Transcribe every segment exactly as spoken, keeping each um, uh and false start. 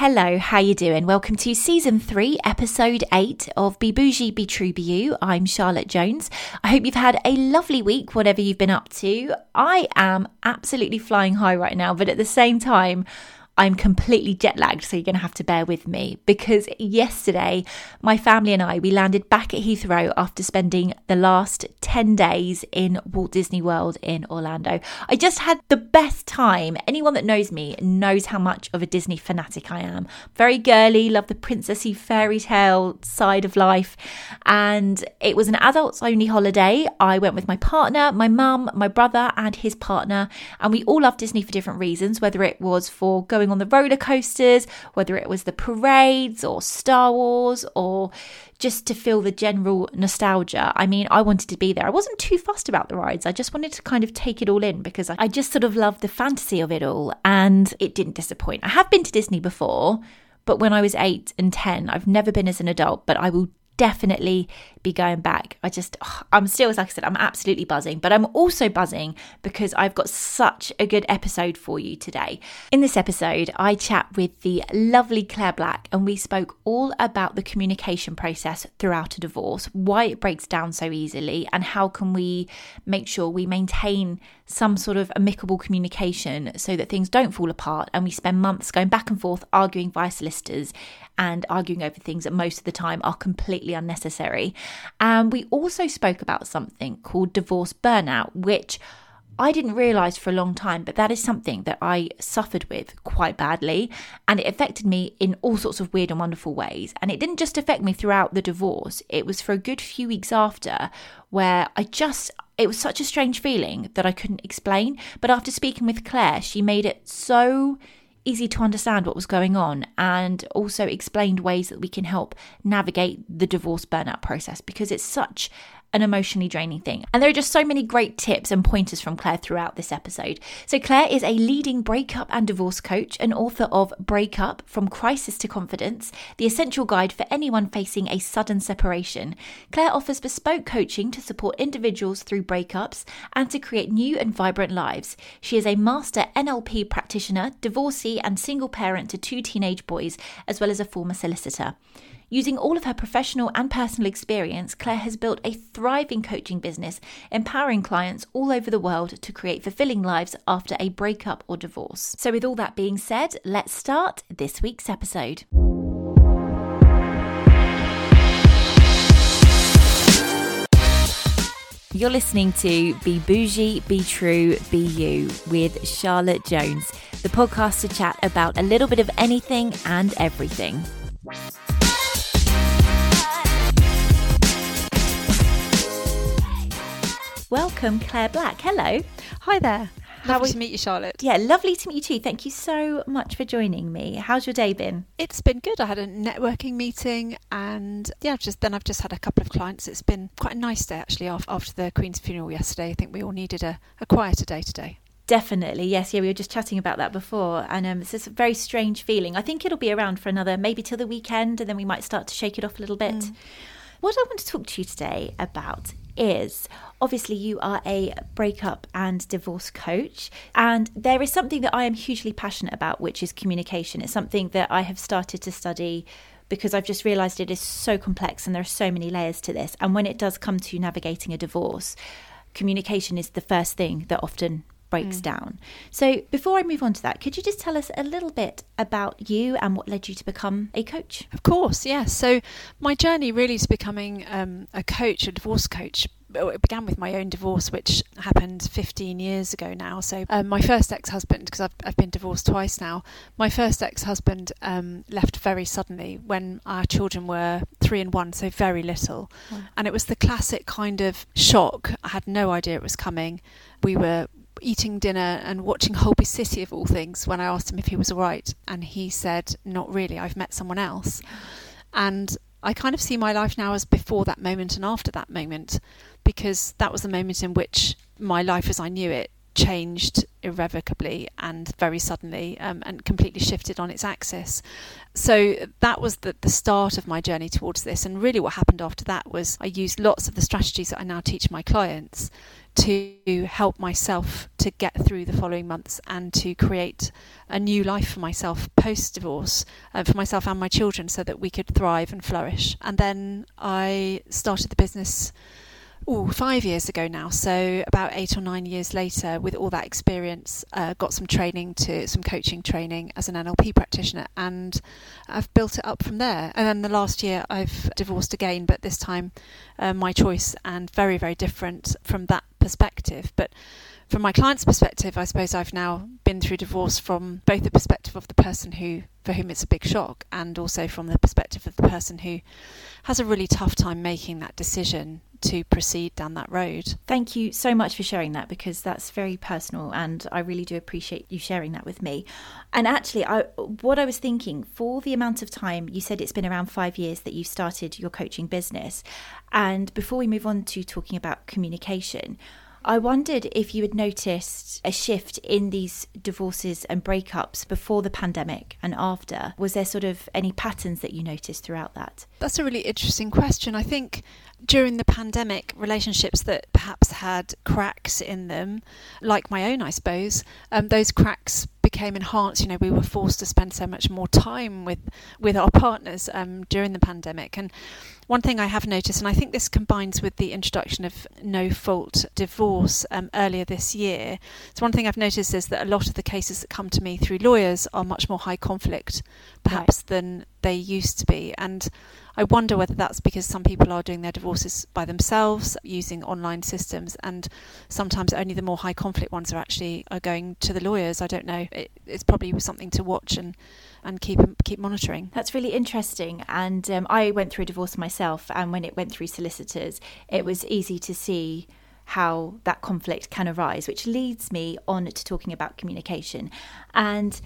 Hello, how you doing? Welcome to Season three, Episode eight of Be Bougie, Be True, Be You. I'm Charlotte Jones. I hope you've had a lovely week, whatever you've been up to. I am absolutely flying high right now, but at the same time, I'm completely jet lagged, so you're going to have to bear with me, because yesterday my family and I, we landed back at Heathrow after spending the last ten days in Walt Disney World in Orlando. I just had the best time. Anyone that knows me knows how much of a Disney fanatic I am. Very girly, love the princessy fairy tale side of life. And it was an adults only holiday. I went with my partner, my mum, my brother and his partner. And we all love Disney for different reasons, whether it was for going on the roller coasters, whether it was the parades or Star Wars or just to feel the general nostalgia. I mean, I wanted to be there. I wasn't too fussed about the rides. I just wanted to kind of take it all in because I just sort of loved the fantasy of it all, and it didn't disappoint. I have been to Disney before, but when I was eight and ten, I've never been as an adult, but I will definitely be going back. I just, oh, I'm still, like I said, I'm absolutely buzzing, but I'm also buzzing because I've got such a good episode for you today. In this episode, I chat with the lovely Claire Black, and we spoke all about the communication process throughout a divorce, why it breaks down so easily, and how can we make sure we maintain some sort of amicable communication so that things don't fall apart and we spend months going back and forth arguing via solicitors and arguing over things that most of the time are completely unnecessary. And we also spoke about something called divorce burnout, which I didn't realise for a long time, but that is something that I suffered with quite badly, and it affected me in all sorts of weird and wonderful ways. And it didn't just affect me throughout the divorce. It was for a good few weeks after where I just... It was such a strange feeling that I couldn't explain. But after speaking with Claire, she made it so easy to understand what was going on, and also explained ways that we can help navigate the divorce burnout process, because it's such an emotionally draining thing. And there are just so many great tips and pointers from Claire throughout this episode. So Claire is a leading breakup and divorce coach and author of Breakup From Crisis to Confidence, the essential guide for anyone facing a sudden separation. Claire offers bespoke coaching to support individuals through breakups and to create new and vibrant lives. She is a master N L P practitioner, divorcee and single parent to two teenage boys, as well as a former solicitor. Using all of her professional and personal experience, Claire has built a thriving coaching business, empowering clients all over the world to create fulfilling lives after a breakup or divorce. So with all that being said, let's start this week's episode. You're listening to Be Bougie, Be True, Be You with Charlotte Jones, the podcast to chat about a little bit of anything and everything. Welcome, Claire Black. Hello. Hi there. How lovely we... to meet you, Charlotte. Yeah, lovely to meet you too. Thank you so much for joining me. How's your day been? It's been good. I had a networking meeting, and yeah, just then I've just had a couple of clients. It's been quite a nice day, actually, after the Queen's funeral yesterday. I think we all needed a, a quieter day today. Definitely, yes. Yeah, we were just chatting about that before, and um, it's a very strange feeling. I think it'll be around for another, maybe till the weekend, and then we might start to shake it off a little bit. Mm. What I want to talk to you today about is, obviously you are a breakup and divorce coach, and there is something that I am hugely passionate about, which is communication. It's something that I have started to study because I've just realised it is so complex and there are so many layers to this. And when it does come to navigating a divorce, communication is the first thing that often breaks mm. down. So before I move on to that, could you just tell us a little bit about you and what led you to become a coach? Of course, yes. Yeah. So my journey really to becoming um, a coach, a divorce coach, it began with my own divorce, which happened fifteen years ago now. So um, my first ex-husband, because I've, I've been divorced twice now, my first ex-husband um, left very suddenly when our children were three and one, so very little. Wow. And it was the classic kind of shock. I had no idea it was coming. We were eating dinner and watching Holby City, of all things, when I asked him if he was all right, and he said, not really, I've met someone else. And I kind of see my life now as before that moment and after that moment, because that was the moment in which my life as I knew it changed irrevocably and very suddenly, um, and completely shifted on its axis. So that was the, the start of my journey towards this. And really what happened after that was I used lots of the strategies that I now teach my clients to help myself to get through the following months and to create a new life for myself post-divorce, uh, for myself and my children, so that we could thrive and flourish. And then I started the business ooh, five years ago now, so about eight or nine years later, with all that experience, uh, got some training to some coaching training as an N L P practitioner, and I've built it up from there. And then the last year I've divorced again, but this time uh, my choice, and very, very different from that perspective. But from my client's perspective, I suppose I've now been through divorce from both the perspective of the person who for whom it's a big shock, and also from the perspective of the person who has a really tough time making that decision to proceed down that road. Thank you so much for sharing that, because that's very personal, and I really do appreciate you sharing that with me. And actually, I, what I was thinking, for the amount of time, you said it's been around five years that you've started your coaching business. And before we move on to talking about communication, I wondered if you had noticed a shift in these divorces and breakups before the pandemic and after. Was there sort of any patterns that you noticed throughout that? That's a really interesting question. I think during the pandemic, relationships that perhaps had cracks in them, like my own, I suppose, um, those cracks became enhanced. You know, we were forced to spend so much more time with, with our partners um, during the pandemic. And one thing I have noticed, and I think this combines with the introduction of no-fault divorce um, earlier this year. So one thing I've noticed is that a lot of the cases that come to me through lawyers are much more high conflict, perhaps, right, than they used to be. And I wonder whether that's because some people are doing their divorces by themselves using online systems, and sometimes only the more high conflict ones are actually are going to the lawyers. I don't know. It, it's probably something to watch and, and keep keep monitoring. That's really interesting. And um, I went through a divorce myself, and when it went through solicitors, it was easy to see how that conflict can arise, which leads me on to talking about communication. And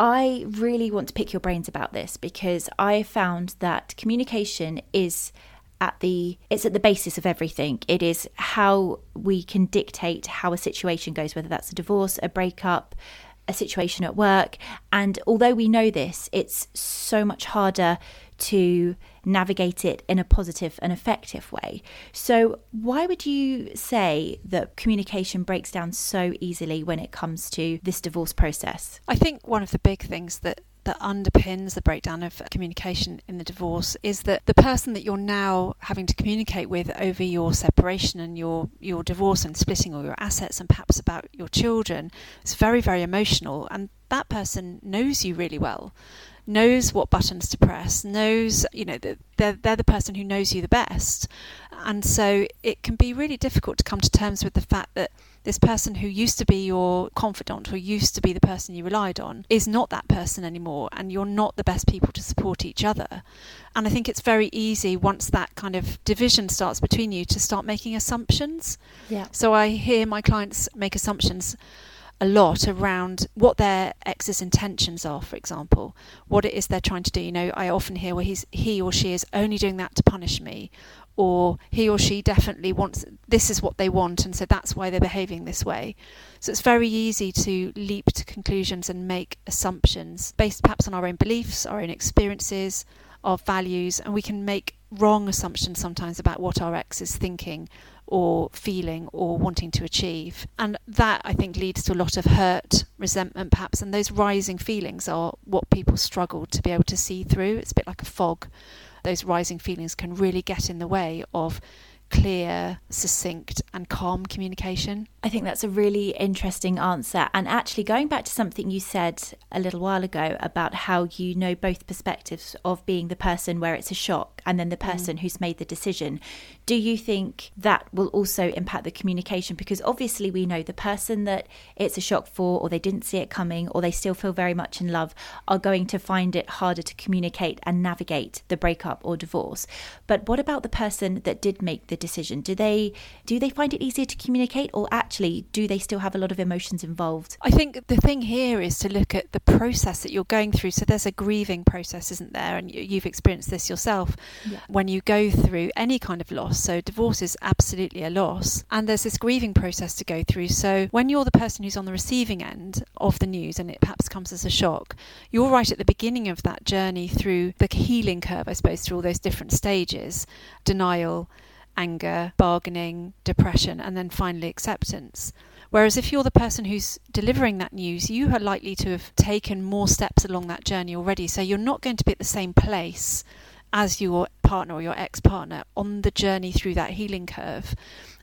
I really want to pick your brains about this, because I found that communication is at the it's at the basis of everything. It is how we can dictate how a situation goes, whether that's a divorce, a breakup, a situation at work. And although we know this, it's so much harder to navigate it in a positive and effective way. So why would you say that communication breaks down so easily when it comes to this divorce process? I think one of the big things that that underpins the breakdown of communication in the divorce is that the person that you're now having to communicate with over your separation and your, your divorce and splitting all your assets, and perhaps about your children, is very, very emotional. And that person knows you really well, knows what buttons to press, knows, you know, they're, they're the person who knows you the best. And so it can be really difficult to come to terms with the fact that this person who used to be your confidant, or used to be the person you relied on, is not that person anymore, and you're not the best people to support each other. And I think it's very easy, once that kind of division starts between you, to start making assumptions. Yeah. So I hear my clients make assumptions a lot around what their ex's intentions are, for example, what it is they're trying to do. You know, I often hear, well, he's, he or she is only doing that to punish me, or he or she definitely wants, this is what they want, and so that's why they're behaving this way. So it's very easy to leap to conclusions and make assumptions based perhaps on our own beliefs, our own experiences, our values, and we can make wrong assumptions sometimes about what our ex is thinking or feeling or wanting to achieve. And that, I think, leads to a lot of hurt, resentment perhaps, and those rising feelings are what people struggle to be able to see through. It's a bit like a fog. Those rising feelings can really get in the way of clear, succinct and calm communication. I think that's a really interesting answer. And actually, going back to something you said a little while ago about how you know both perspectives of being the person where it's a shock and then the person mm. who's made the decision, do you think that will also impact the communication? Because obviously we know the person that it's a shock for, or they didn't see it coming, or they still feel very much in love, are going to find it harder to communicate and navigate the breakup or divorce. But what about the person that did make the decision? Do they do they find it easier to communicate, or actually do they still have a lot of emotions involved? I think the thing here is to look at the process that you're going through. So there's a grieving process, isn't there? And you've experienced this yourself. Yeah. When you go through any kind of loss, so divorce is absolutely a loss, and there's this grieving process to go through. So when you're the person who's on the receiving end of the news and it perhaps comes as a shock, you're right at the beginning of that journey through the healing curve, I suppose, through all those different stages: denial, anger, bargaining, depression, and then finally acceptance. Whereas if you're the person who's delivering that news, you are likely to have taken more steps along that journey already. So you're not going to be at the same place as your partner or your ex-partner on the journey through that healing curve.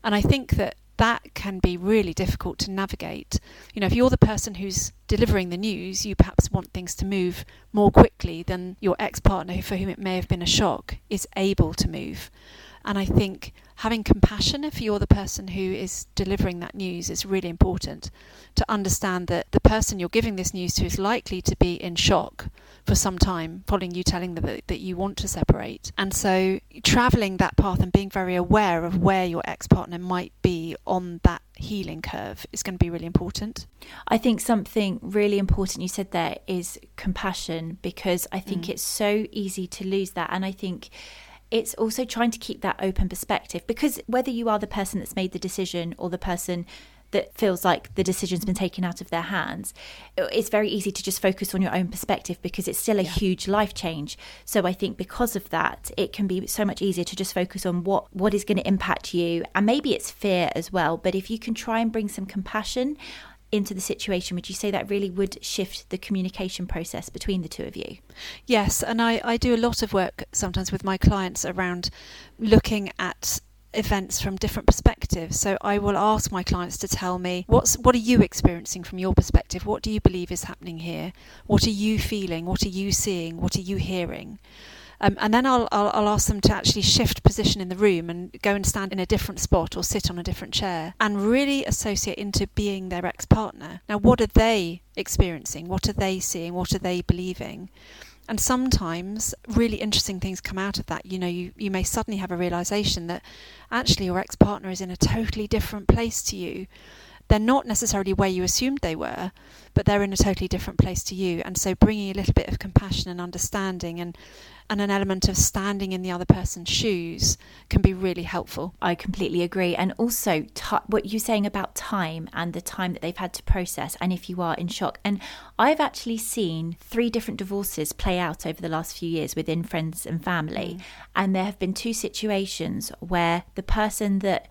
And I think that that can be really difficult to navigate. You know, if you're the person who's delivering the news, you perhaps want things to move more quickly than your ex-partner, for whom it may have been a shock, is able to move. And I think having compassion, if you're the person who is delivering that news, is really important to understand that the person you're giving this news to is likely to be in shock for some time following you telling them that, that you want to separate. And so travelling that path and being very aware of where your ex-partner might be on that healing curve is going to be really important. I think something really important you said there is compassion, because I think mm. it's so easy to lose that. And I think it's also trying to keep that open perspective, because whether you are the person that's made the decision or the person that feels like the decision's been taken out of their hands, it's very easy to just focus on your own perspective, because it's still a yeah. huge life change. So I think because of that, it can be so much easier to just focus on what, what is going to impact you. And maybe it's fear as well. But if you can try and bring some compassion into the situation, would you say that really would shift the communication process between the two of you? Yes, and I, I do a lot of work sometimes with my clients around looking at events from different perspectives. So I will ask my clients to tell me, what's what are you experiencing from your perspective? What do you believe is happening here? What are you feeling? What are you seeing? What are you hearing? Um, and then I'll, I'll I'll ask them to actually shift position in the room and go and stand in a different spot or sit on a different chair, and really associate into being their ex-partner. Now, what are they experiencing? What are they seeing? What are they believing? And sometimes really interesting things come out of that. You know, you, you may suddenly have a realization that actually your ex-partner is in a totally different place to you. They're not necessarily where you assumed they were, but they're in a totally different place to you. And so bringing a little bit of compassion and understanding and and an element of standing in the other person's shoes can be really helpful. I completely agree. And also t- what you're saying about time and the time that they've had to process, and if you are in shock. And I've actually seen three different divorces play out over the last few years within friends and family. Mm. And there have been two situations where the person that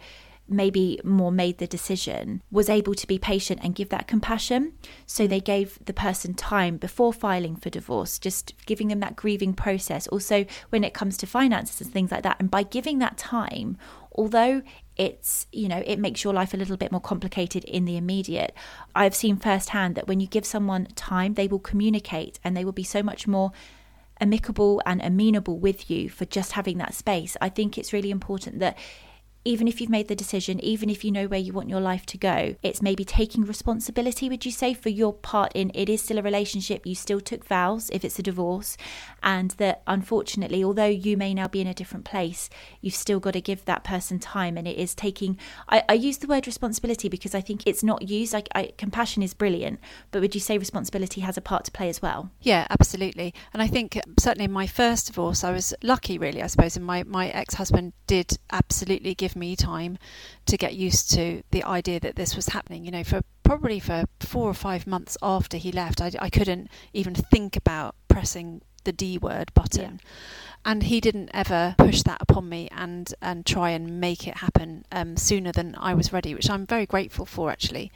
maybe more made the decision was able to be patient and give that compassion. So they gave the person time before filing for divorce, just giving them that grieving process. Also, when it comes to finances and things like that, and by giving that time, although it's, you know, it makes your life a little bit more complicated in the immediate, I've seen firsthand that when you give someone time, they will communicate and they will be so much more amicable and amenable with you for just having that space. I think it's really important that even if you've made the decision, even if you know where you want your life to go, it's maybe taking responsibility, would you say, for your part in it is still a relationship. You still took vows if it's a divorce, and that unfortunately, although you may now be in a different place, you've still got to give that person time. And it is taking, I, I use the word responsibility because I think it's not used. I, I, compassion is brilliant, but would you say responsibility has a part to play as well? Yeah, absolutely. And I think certainly in my first divorce, I was lucky really, I suppose, and my, my ex-husband did absolutely give me time to get used to the idea that this was happening. You know, for probably for four or five months after he left, I, I couldn't even think about pressing the D word button. Yeah. And he didn't ever push that upon me and and try and make it happen um, sooner than I was ready, which I'm very grateful for, actually.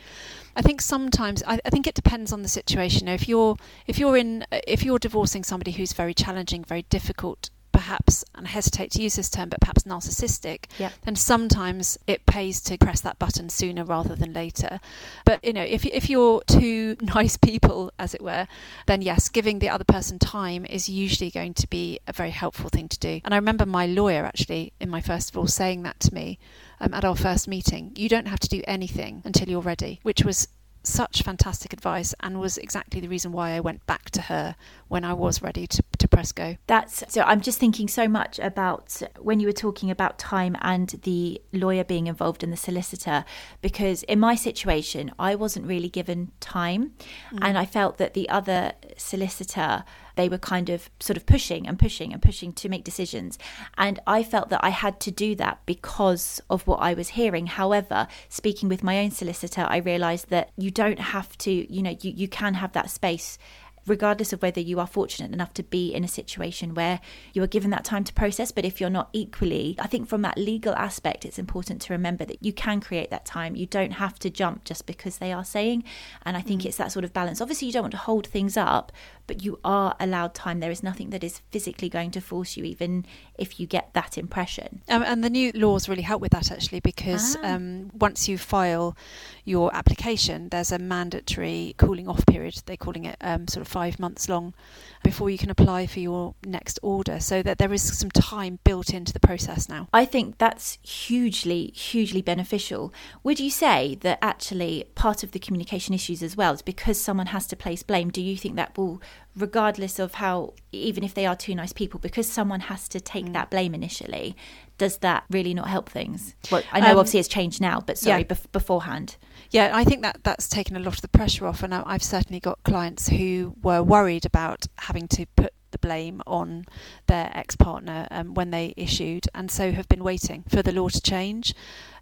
I think sometimes, I, I think it depends on the situation. If you're if you're in if you're divorcing somebody who's very challenging, very difficult, perhaps, and I hesitate to use this term, but perhaps narcissistic, yeah. then sometimes it pays to press that button sooner rather than later. But, you know, if, if you're two nice people, as it were, then yes, giving the other person time is usually going to be a very helpful thing to do. And I remember my lawyer, actually, in my first divorce, saying that to me um, at our first meeting. You don't have to do anything until you're ready, which was such fantastic advice, and was exactly the reason why I went back to her when I was ready to, to press go. That's so I'm just thinking so much about when you were talking about time and the lawyer being involved and the solicitor, because in my situation, I wasn't really given time. Mm. And I felt that the other solicitor, they were kind of sort of pushing and pushing and pushing to make decisions. And I felt that I had to do that because of what I was hearing. However, speaking with my own solicitor, I realised that you don't have to, you know, you, you can have that space regardless of whether you are fortunate enough to be in a situation where you are given that time to process. But if you're not, equally, I think from that legal aspect, it's important to remember that you can create that time. You don't have to jump just because they are saying. And I think mm-hmm. it's that sort of balance. Obviously, you don't want to hold things up, but you are allowed time. There is nothing that is physically going to force you, even if you get that impression. Um, and the new laws really help with that, actually, because ah. um, once you file your application, there's a mandatory cooling off period. They're calling it um, sort of five months long before you can apply for your next order, so that there is some time built into the process now. I think that's hugely, hugely beneficial. Would you say that actually part of the communication issues as well is because someone has to place blame? Do you think that will, regardless of how, even if they are two nice people, because someone has to take mm. that blame initially, does that really not help things? Well, I know um, obviously it's changed now, but sorry, yeah. bef- beforehand. Yeah, I think that that's taken a lot of the pressure off. And I've certainly got clients who were worried about having to put the blame on their ex-partner um, when they issued, and so have been waiting for the law to change.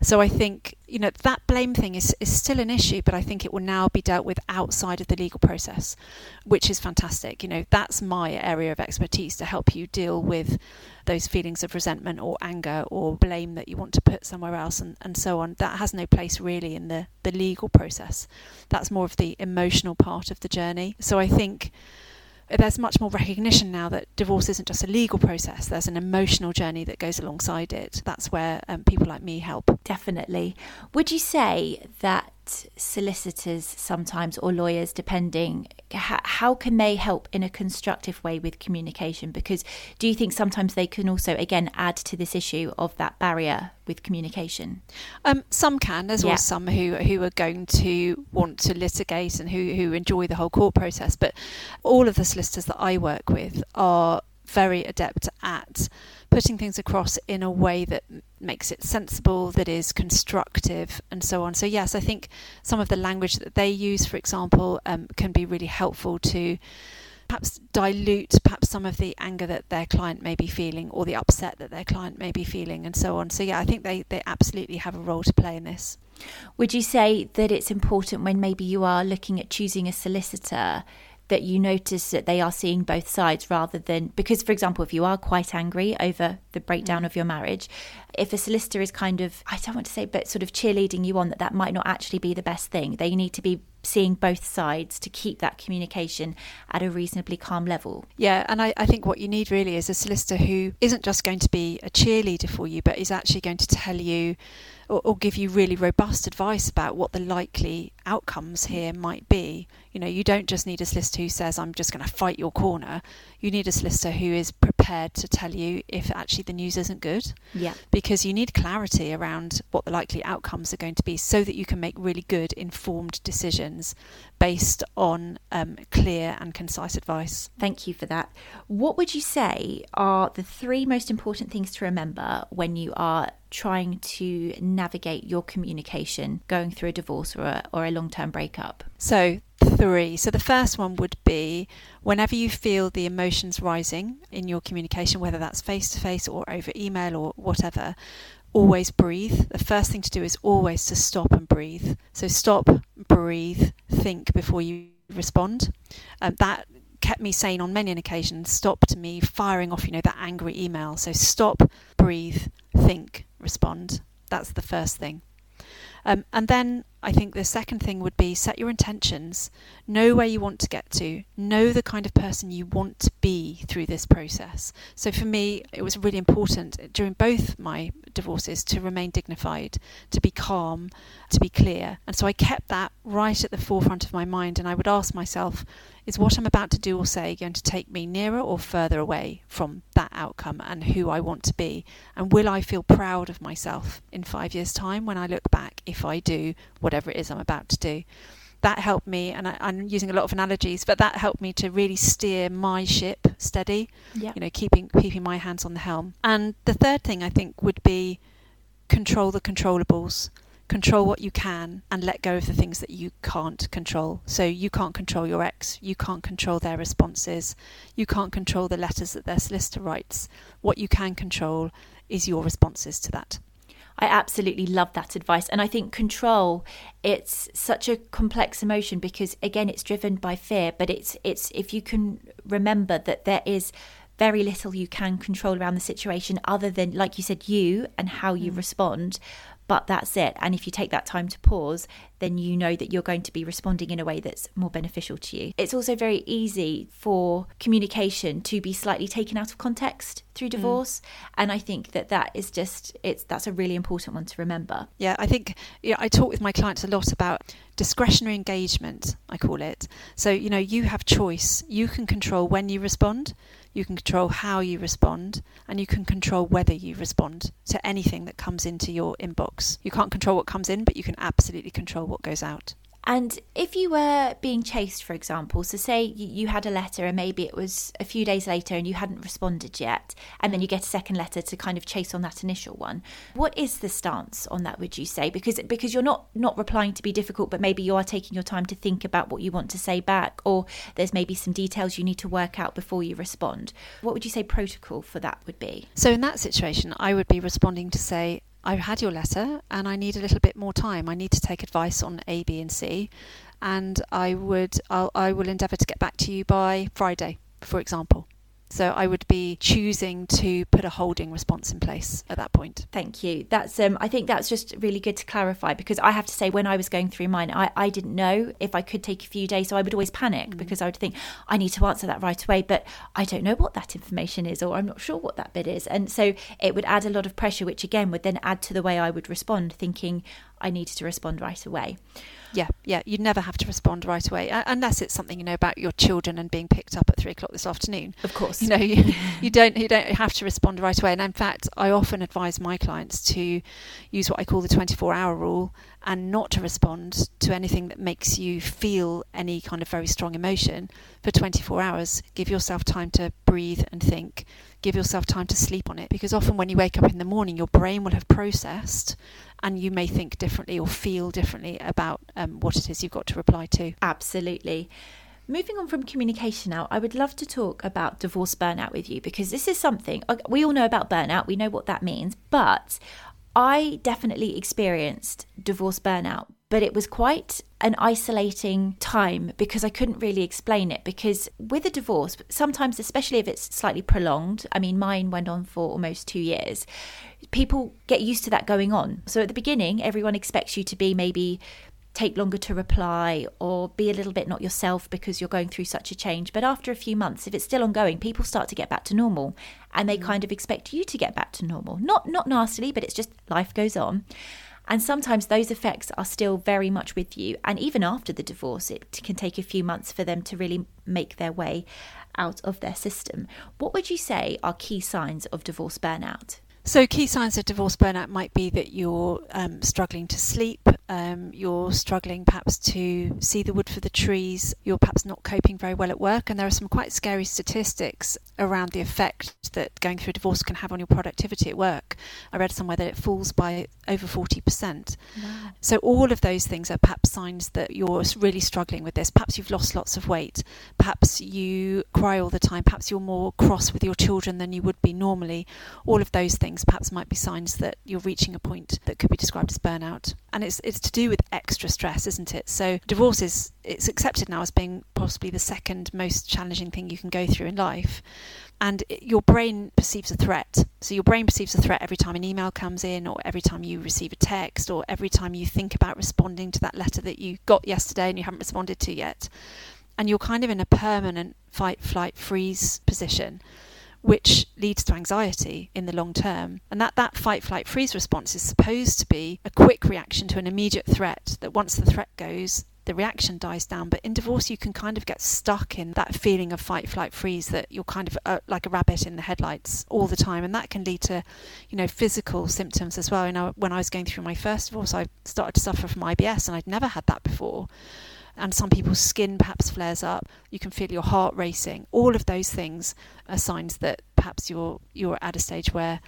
So I think, you know, that blame thing is, is still an issue, but I think it will now be dealt with outside of the legal process, which is fantastic. You know, that's my area of expertise, to help you deal with those feelings of resentment or anger or blame that you want to put somewhere else, and, and so on. That has no place really in the, the legal process. That's more of the emotional part of the journey. So I think there's much more recognition now that divorce isn't just a legal process. There's an emotional journey that goes alongside it. That's where um, people like me help. Definitely. Would you say that solicitors sometimes, or lawyers depending, ha- how can they help in a constructive way with communication? Because do you think sometimes they can also again add to this issue of that barrier with communication? Um, some can. There's yeah. always some who who are going to want to litigate and who, who enjoy the whole court process. But all of the solicitors that I work with are very adept at putting things across in a way that makes it sensible, that is constructive, and so on. So yes, I think some of the language that they use, for example, um, can be really helpful to perhaps dilute perhaps some of the anger that their client may be feeling, or the upset that their client may be feeling, and so on. So yeah, I think they, they absolutely have a role to play in this. Would you say that it's important when maybe you are looking at choosing a solicitor that you notice that they are seeing both sides, rather than, because for example, if you are quite angry over the breakdown of your marriage, if a solicitor is kind of, I don't want to say, but sort of cheerleading you on, that that might not actually be the best thing. They need to be seeing both sides to keep that communication at a reasonably calm level. Yeah, and I, I think what you need really is a solicitor who isn't just going to be a cheerleader for you, but is actually going to tell you or, or give you really robust advice about what the likely outcomes here might be. You know, you don't just need a solicitor who says, I'm just going to fight your corner. You need a solicitor who is prepared to tell you if actually the news isn't good. Yeah. Because you need clarity around what the likely outcomes are going to be, so that you can make really good informed decisions based on um, clear and concise advice. Thank you for that. What would you say are the three most important things to remember when you are trying to navigate your communication going through a divorce or a, or a long-term breakup? So three. So the first one would be, whenever you feel the emotions rising in your communication, whether that's face-to-face or over email or whatever, always breathe. The first thing to do is always to stop and breathe. So stop, breathe, think before you respond. Um, that kept me sane on many an occasion, stopped me firing off, you know, that angry email. So stop, breathe, think, respond. That's the first thing. Um, and then I think the second thing would be, set your intentions, know where you want to get to, know the kind of person you want to be through this process. So for me, it was really important during both my divorces to remain dignified, to be calm, to be clear. And so I kept that right at the forefront of my mind. And I would ask myself, is what I'm about to do or say going to take me nearer or further away from that outcome and who I want to be? And will I feel proud of myself in five years' time when I look back, if I do whatever it is I'm about to do? That helped me, and I, I'm using a lot of analogies, but that helped me to really steer my ship steady, yep. you know, keeping keeping my hands on the helm. And the third thing I think would be, control the controllables. Control what you can and let go of the things that you can't control. So you can't control your ex, you can't control their responses, you can't control the letters that their solicitor writes. What you can control is your responses to that. I absolutely love that advice. And I think control, it's such a complex emotion because, again, it's driven by fear. But it's it's if you can remember that there is very little you can control around the situation other than, like you said, you and how you mm. respond. But that's it. And if you take that time to pause, then you know that you're going to be responding in a way that's more beneficial to you. It's also very easy for communication to be slightly taken out of context through divorce. Mm. And I think that that is just, it's that's a really important one to remember. Yeah, I think yeah, I talk with my clients a lot about discretionary engagement, I call it. So, you know, you have choice. You can control when you respond. You can control how you respond, and you can control whether you respond to anything that comes into your inbox. You can't control what comes in, but you can absolutely control what goes out. And if you were being chased, for example, so say you had a letter and maybe it was a few days later and you hadn't responded yet, and then you get a second letter to kind of chase on that initial one. What is the stance on that, would you say? Because because you're not, not replying to be difficult, but maybe you are taking your time to think about what you want to say back, or there's maybe some details you need to work out before you respond. What would you say protocol for that would be? So in that situation, I would be responding to say, I've had your letter and I need a little bit more time. I need to take advice on A, B and C, and I would I'll, I will endeavour to get back to you by Friday, for example. So I would be choosing to put a holding response in place at that point. Thank you. That's um, I think that's just really good to clarify, because I have to say when I was going through mine, I, I didn't know if I could take a few days. So I would always panic mm. because I would think I need to answer that right away. But I don't know what that information is, or I'm not sure what that bit is. And so it would add a lot of pressure, which again would then add to the way I would respond, thinking I needed to respond right away. Yeah, yeah, you'd never have to respond right away, unless it's something, you know, about your children and being picked up at three o'clock this afternoon. Of course, you know, you, you don't you don't have to respond right away. And in fact, I often advise my clients to use what I call the twenty-four hour rule and not to respond to anything that makes you feel any kind of very strong emotion for twenty-four hours. Give yourself time to breathe and think. Give yourself time to sleep on it, because often when you wake up in the morning, your brain will have processed and you may think differently or feel differently about um, what it is you've got to reply to. Absolutely. Moving on from communication now, I would love to talk about divorce burnout with you, because this is something we all know about burnout. We know what that means, but I definitely experienced divorce burnout, but it was quite an isolating time because I couldn't really explain it. Because with a divorce, sometimes, especially if it's slightly prolonged, I mean, mine went on for almost two years, people get used to that going on. So at the beginning, everyone expects you to be maybe take longer to reply or be a little bit not yourself because you're going through such a change. But after a few months, if it's still ongoing, people start to get back to normal, and they kind of expect you to get back to normal. Not not nastily, but it's just life goes on. And sometimes those effects are still very much with you. And even after the divorce, it can take a few months for them to really make their way out of their system. What would you say are key signs of divorce burnout? So key signs of divorce burnout might be that you're um, struggling to sleep, um, you're struggling perhaps to see the wood for the trees, you're perhaps not coping very well at work, and there are some quite scary statistics around the effect that going through a divorce can have on your productivity at work. I read somewhere that it falls by over forty percent. Wow. So all of those things are perhaps signs that you're really struggling with this. Perhaps you've lost lots of weight, perhaps you cry all the time, perhaps you're more cross with your children than you would be normally. All of those things perhaps might be signs that you're reaching a point that could be described as burnout. And it's it's to do with extra stress, isn't it? So divorce is, it's accepted now as being possibly the second most challenging thing you can go through in life. And it, your brain perceives a threat. So your brain perceives a threat every time an email comes in, or every time you receive a text, or every time you think about responding to that letter that you got yesterday and you haven't responded to yet. And you're kind of in a permanent fight, flight, freeze position, which leads to anxiety in the long term. And that, that fight, flight, freeze response is supposed to be a quick reaction to an immediate threat, that once the threat goes, the reaction dies down. But in divorce, you can kind of get stuck in that feeling of fight, flight, freeze, that you're kind of uh, like a rabbit in the headlights all the time. And that can lead to, you know, physical symptoms as well. You know, when I was going through my first divorce, I started to suffer from I B S, and I'd never had that before. And some people's skin perhaps flares up, you can feel your heart racing. All of those things are signs that perhaps you're you're at a stage where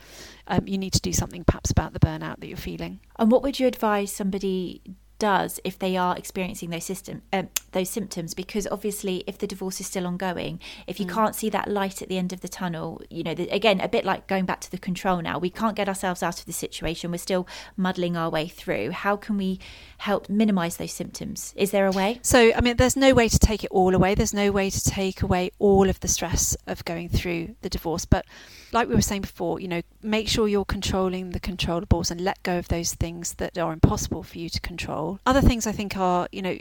um, you need to do something perhaps about the burnout that you're feeling. And what would you advise somebody does if they are experiencing those system um, those symptoms, because obviously if the divorce is still ongoing, if you mm. can't see that light at the end of the tunnel, you know, the, again, a bit like going back to the control now, we can't get ourselves out of the situation, we're still muddling our way through. How can we help minimise those symptoms? Is there a way? So, I mean, there's no way to take it all away. There's no way to take away all of the stress of going through the divorce. But like we were saying before, you know, make sure you're controlling the controllables and let go of those things that are impossible for you to control. Other things I think are, you know,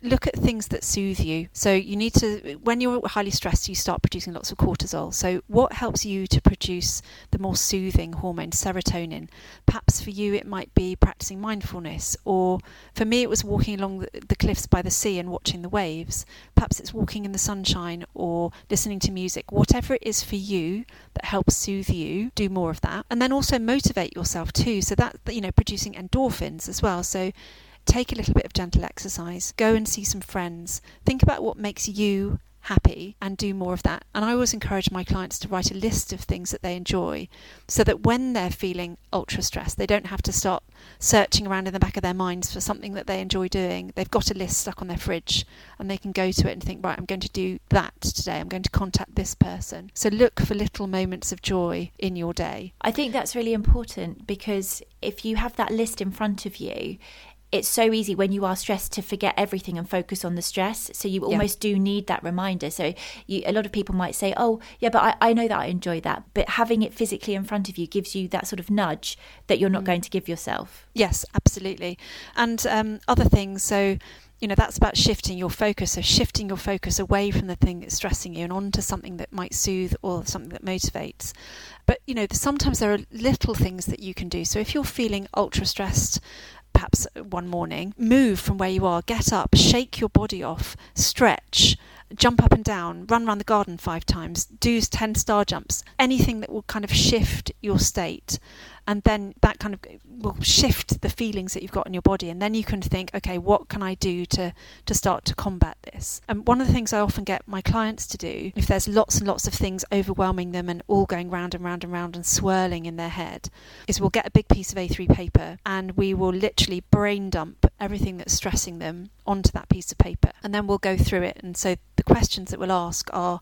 look at things that soothe you. So you need to, when you're highly stressed, you start producing lots of cortisol. So what helps you to produce the more soothing hormone, serotonin? Perhaps for you, it might be practicing mindfulness, or for me, it was walking along the cliffs by the sea and watching the waves. Perhaps it's walking in the sunshine or listening to music. Whatever it is for you that helps soothe you, do more of that. And then also motivate yourself too. So that, you know, producing endorphins as well. So take a little bit of gentle exercise, go and see some friends, think about what makes you happy and do more of that. And I always encourage my clients to write a list of things that they enjoy, so that when they're feeling ultra stressed, they don't have to start searching around in the back of their minds for something that they enjoy doing. They've got a list stuck on their fridge and they can go to it and think, right, I'm going to do that today, I'm going to contact this person. So look for little moments of joy in your day. I think that's really important, because if you have that list in front of you, it's so easy when you are stressed to forget everything and focus on the stress. So you almost yeah. do need that reminder. So you, a lot of people might say, oh, yeah, but I, I know that I enjoy that. But having it physically in front of you gives you that sort of nudge that you're not mm. going to give yourself. Yes, absolutely. And um, other things. So, you know, that's about shifting your focus. So shifting your focus away from the thing that's stressing you and onto something that might soothe or something that motivates. But, you know, sometimes there are little things that you can do. So if you're feeling ultra stressed, perhaps one morning, move from where you are, get up, shake your body off, stretch, jump up and down, run around the garden five times, do ten star jumps, anything that will kind of shift your state. And then that kind of will shift the feelings that you've got in your body. And then you can think, okay, what can I do to, to start to combat this? And one of the things I often get my clients to do, if there's lots and lots of things overwhelming them and all going round and round and round and swirling in their head, is we'll get a big piece of A three paper and we will literally brain dump everything that's stressing them onto that piece of paper. And then we'll go through it. And so the questions that we'll ask are,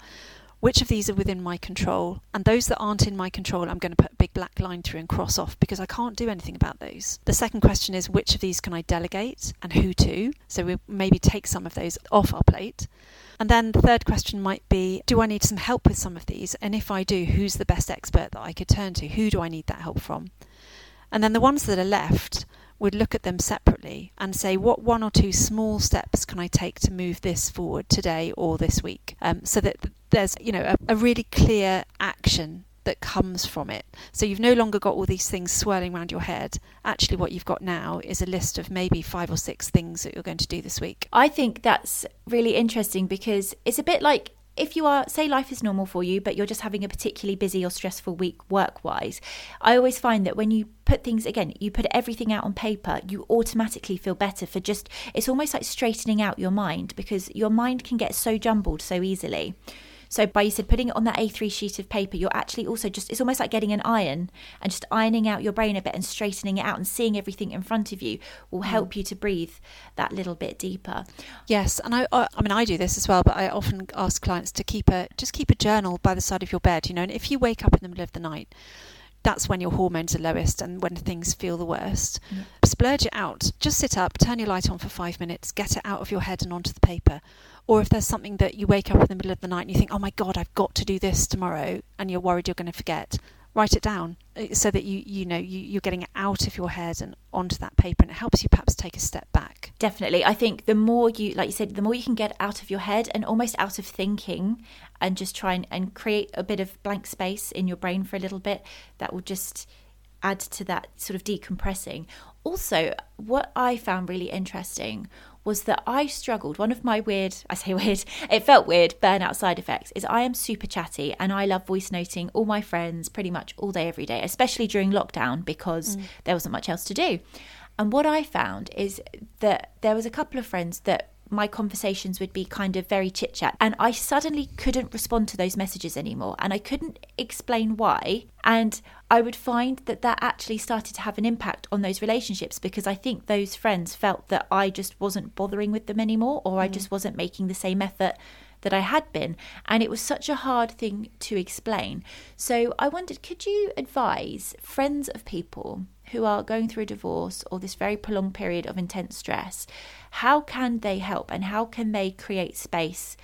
which of these are within my control? And those that aren't in my control, I'm going to put a big black line through and cross off, because I can't do anything about those. The second question is, which of these can I delegate and who to? So we maybe take some of those off our plate. And then the third question might be, do I need some help with some of these? And if I do, who's the best expert that I could turn to? Who do I need that help from? And then the ones that are left, we'd look at them separately and say, what one or two small steps can I take to move this forward today or this week? Um, so that there's, you know, a, a really clear action that comes from it. So you've no longer got all these things swirling around your head. Actually, what you've got now is a list of maybe five or six things that you're going to do this week. I think that's really interesting, because it's a bit like, if you are, say life is normal for you, but you're just having a particularly busy or stressful week work-wise, I always find that when you put things, again, you put everything out on paper, you automatically feel better for just, it's almost like straightening out your mind, because your mind can get so jumbled so easily. So by, you said, putting it on that A three sheet of paper, you're actually also just, it's almost like getting an iron and just ironing out your brain a bit and straightening it out and seeing everything in front of you will help mm. you to breathe that little bit deeper. Yes. And I, I, I mean, I do this as well, but I often ask clients to keep a, just keep a journal by the side of your bed, you know, and if you wake up in the middle of the night, that's when your hormones are lowest and when things feel the worst. Yeah. Splurge it out. Just sit up, turn your light on for five minutes, get it out of your head and onto the paper. Or if there's something that you wake up in the middle of the night and you think, oh my God, I've got to do this tomorrow, and you're worried you're going to forget, write it down so that you you know you, you're getting it out of your head and onto that paper, and it helps you perhaps take a step back. Definitely. I think the more you, like you said, the more you can get out of your head and almost out of thinking and just try and, and create a bit of blank space in your brain for a little bit, that will just add to that sort of decompressing. Also, what I found really interesting was that I struggled. One of my weird, I say weird, it felt weird, burnout side effects is I am super chatty and I love voice noting all my friends pretty much all day, every day, especially during lockdown, because mm. there wasn't much else to do. And what I found is that there was a couple of friends that my conversations would be kind of very chit chat, and I suddenly couldn't respond to those messages anymore, and I couldn't explain why. And I would find that that actually started to have an impact on those relationships, because I think those friends felt that I just wasn't bothering with them anymore, or mm. I just wasn't making the same effort that I had been. And it was such a hard thing to explain. So I wondered, could you advise friends of people who are going through a divorce or this very prolonged period of intense stress, how can they help and how can they create space?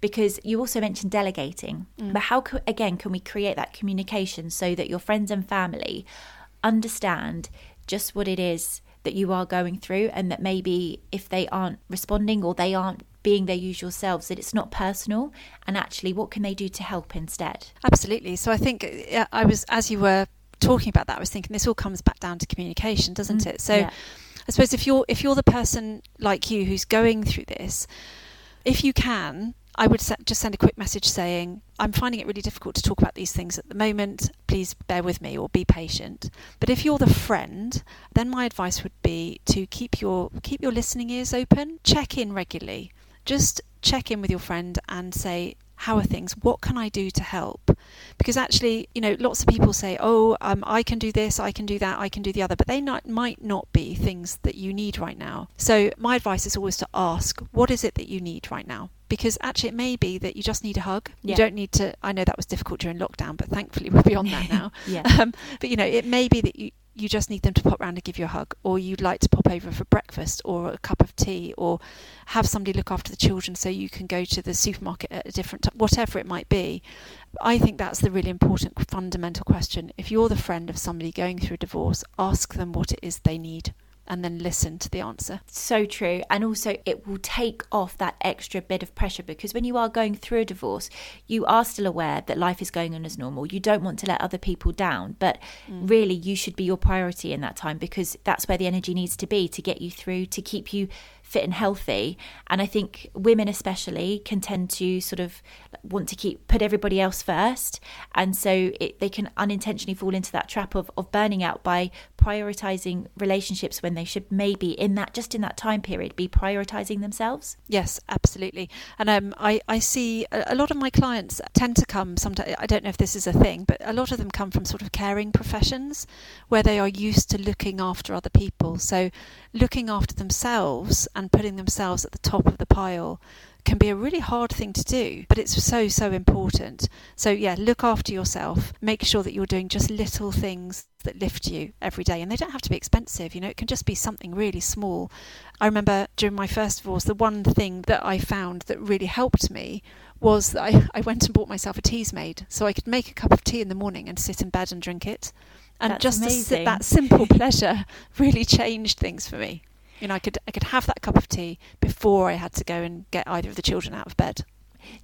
Because you also mentioned delegating, mm. but how, again, can we create that communication so that your friends and family understand just what it is that you are going through, and that maybe if they aren't responding or they aren't being their usual selves, that it's not personal, and actually what can they do to help instead? Absolutely. So I think I was, as you were talking about that, I was thinking this all comes back down to communication, doesn't mm, it? So yeah. I suppose if you're if you're the person like you who's going through this, if you can, I would set, just send a quick message saying, I'm finding it really difficult to talk about these things at the moment, please bear with me, or be patient. But if you're the friend, then my advice would be to keep your keep your listening ears open, check in regularly. Just check in with your friend and say, how are things? What can I do to help? Because actually, you know, lots of people say, oh, um, I can do this, I can do that, I can do the other, but they not, might not be things that you need right now. So my advice is always to ask, what is it that you need right now? Because actually it may be that you just need a hug. Yeah. You don't need to, I know that was difficult during lockdown, but thankfully we're beyond that now. yeah. um, but, you know, it may be that you, you just need them to pop round and give you a hug, or you'd like to pop over for breakfast or a cup of tea, or have somebody look after the children so you can go to the supermarket at a different time, whatever it might be. I think that's the really important fundamental question. If you're the friend of somebody going through a divorce, ask them what it is they need, and then listen to the answer. So true. And also it will take off that extra bit of pressure, because when you are going through a divorce, you are still aware that life is going on as normal. You don't want to let other people down, but mm. really you should be your priority in that time, because that's where the energy needs to be to get you through, to keep you fit and healthy. And I think women especially can tend to sort of want to keep put everybody else first, and so it, they can unintentionally fall into that trap of, of burning out by prioritizing relationships when they should maybe in that just in that time period be prioritizing themselves. Yes, absolutely. And um, I, I see a, a lot of my clients tend to come sometimes, I don't know if this is a thing, but a lot of them come from sort of caring professions where they are used to looking after other people. So looking after themselves and putting themselves at the top of the pile can be a really hard thing to do, but it's so, so important. So yeah, look after yourself, make sure that you're doing just little things that lift you every day, and they don't have to be expensive, you know, it can just be something really small. I remember during my first divorce, the one thing that I found that really helped me was that I, I went and bought myself a tea's made, so I could make a cup of tea in the morning and sit in bed and drink it. And That's just amazing. That simple pleasure really changed things for me. You know, I could I could have that cup of tea before I had to go and get either of the children out of bed.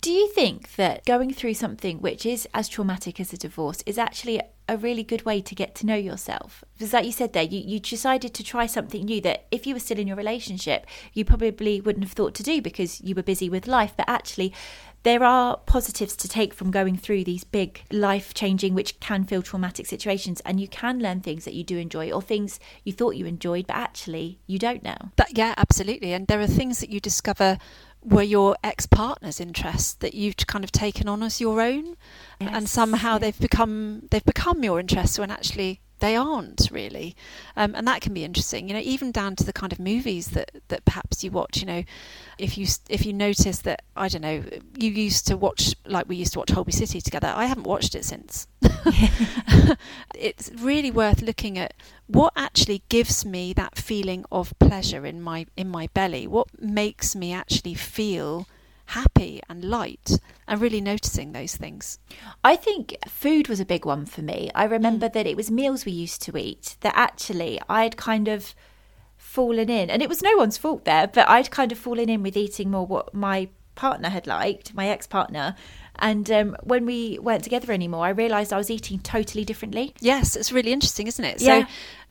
Do you think that going through something which is as traumatic as a divorce is actually a really good way to get to know yourself? Because like you said there, you, you decided to try something new that if you were still in your relationship, you probably wouldn't have thought to do because you were busy with life. But actually, there are positives to take from going through these big life-changing, which can feel traumatic situations, and you can learn things that you do enjoy, or things you thought you enjoyed, but actually you don't now. But yeah, absolutely. And there are things that you discover were your ex-partner's interests that you've kind of taken on as your own, yes. and somehow they've become they've become your interests when actually they aren't really. Um, and that can be interesting. You know, even down to the kind of movies that that perhaps you watch. You know, if you if you notice that, I don't know, you used to watch, like we used to watch Holby City together. I haven't watched it since. It's really worth looking at what actually gives me that feeling of pleasure in my in my belly. What makes me actually feel happy and light, and really noticing those things. I think food was a big one for me. I remember mm. that it was meals we used to eat that actually I'd kind of fallen in, and it was no one's fault there, but I'd kind of fallen in with eating more what my partner had liked, my ex-partner. And um, when we weren't together anymore, I realised I was eating totally differently. Yes, it's really interesting, isn't it? So yeah.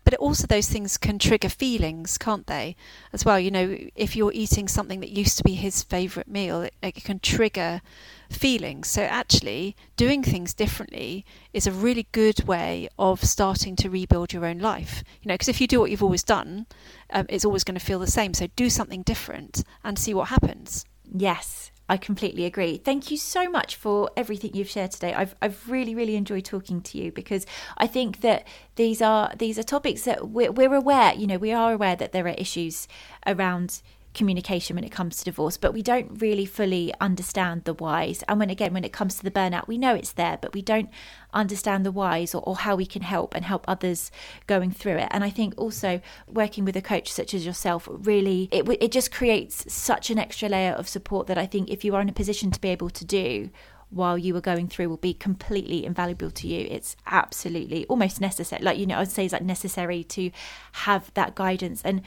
But also those things can trigger feelings, can't they? As well, you know, if you're eating something that used to be his favourite meal, it, it can trigger feelings. So actually, doing things differently is a really good way of starting to rebuild your own life. You know, because if you do what you've always done, um, it's always going to feel the same. So do something different and see what happens. Yes, I completely agree. Thank you so much for everything you've shared today. I've I've really, really enjoyed talking to you, because I think that these are these are topics that we're, we're aware, you know, we are aware that there are issues around communication when it comes to divorce, but we don't really fully understand the whys. And when, again, when it comes to the burnout, we know it's there, but we don't understand the whys, or, or how we can help and help others going through it. And I think also working with a coach such as yourself, really, it it just creates such an extra layer of support that I think if you are in a position to be able to do while you were going through, will be completely invaluable to you. It's absolutely almost necessary. Like, you know, I would say it's like necessary to have that guidance. And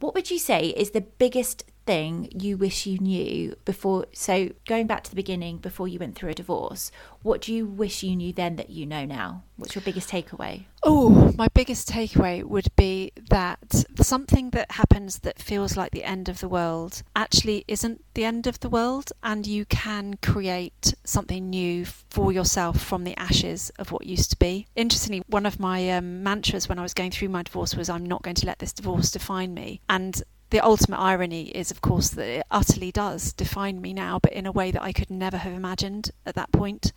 what would you say is the biggest thing you wish you knew before? So going back to the beginning, before you went through a divorce, what do you wish you knew then that you know now? What's your biggest takeaway? Oh, my biggest takeaway would be that something that happens that feels like the end of the world actually isn't the end of the world, and you can create something new for yourself from the ashes of what used to be. Interestingly, one of my um, mantras when I was going through my divorce was, I'm not going to let this divorce define me. And the ultimate irony is, of course, that it utterly does define me now, but in a way that I could never have imagined at that point.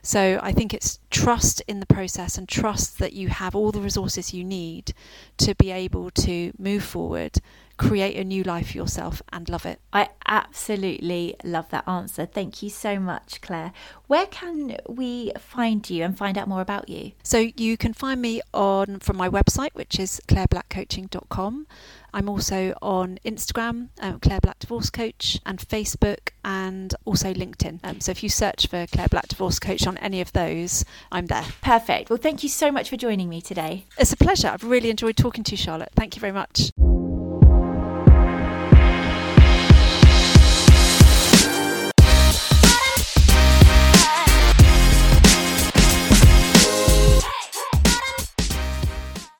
So I think it's trust in the process, and trust that you have all the resources you need to be able to move forward, create a new life for yourself, and love it. I absolutely love that answer. Thank you so much, Claire. Where can we find you and find out more about you? So you can find me on from my website, which is claire black coaching dot com. I'm also on Instagram, um, Claire Black Divorce Coach, and Facebook, and also LinkedIn. Um, so if you search for Claire Black Divorce Coach on any of those, I'm there. Perfect. Well, thank you so much for joining me today. It's a pleasure. I've really enjoyed talking to you, Charlotte. Thank you very much.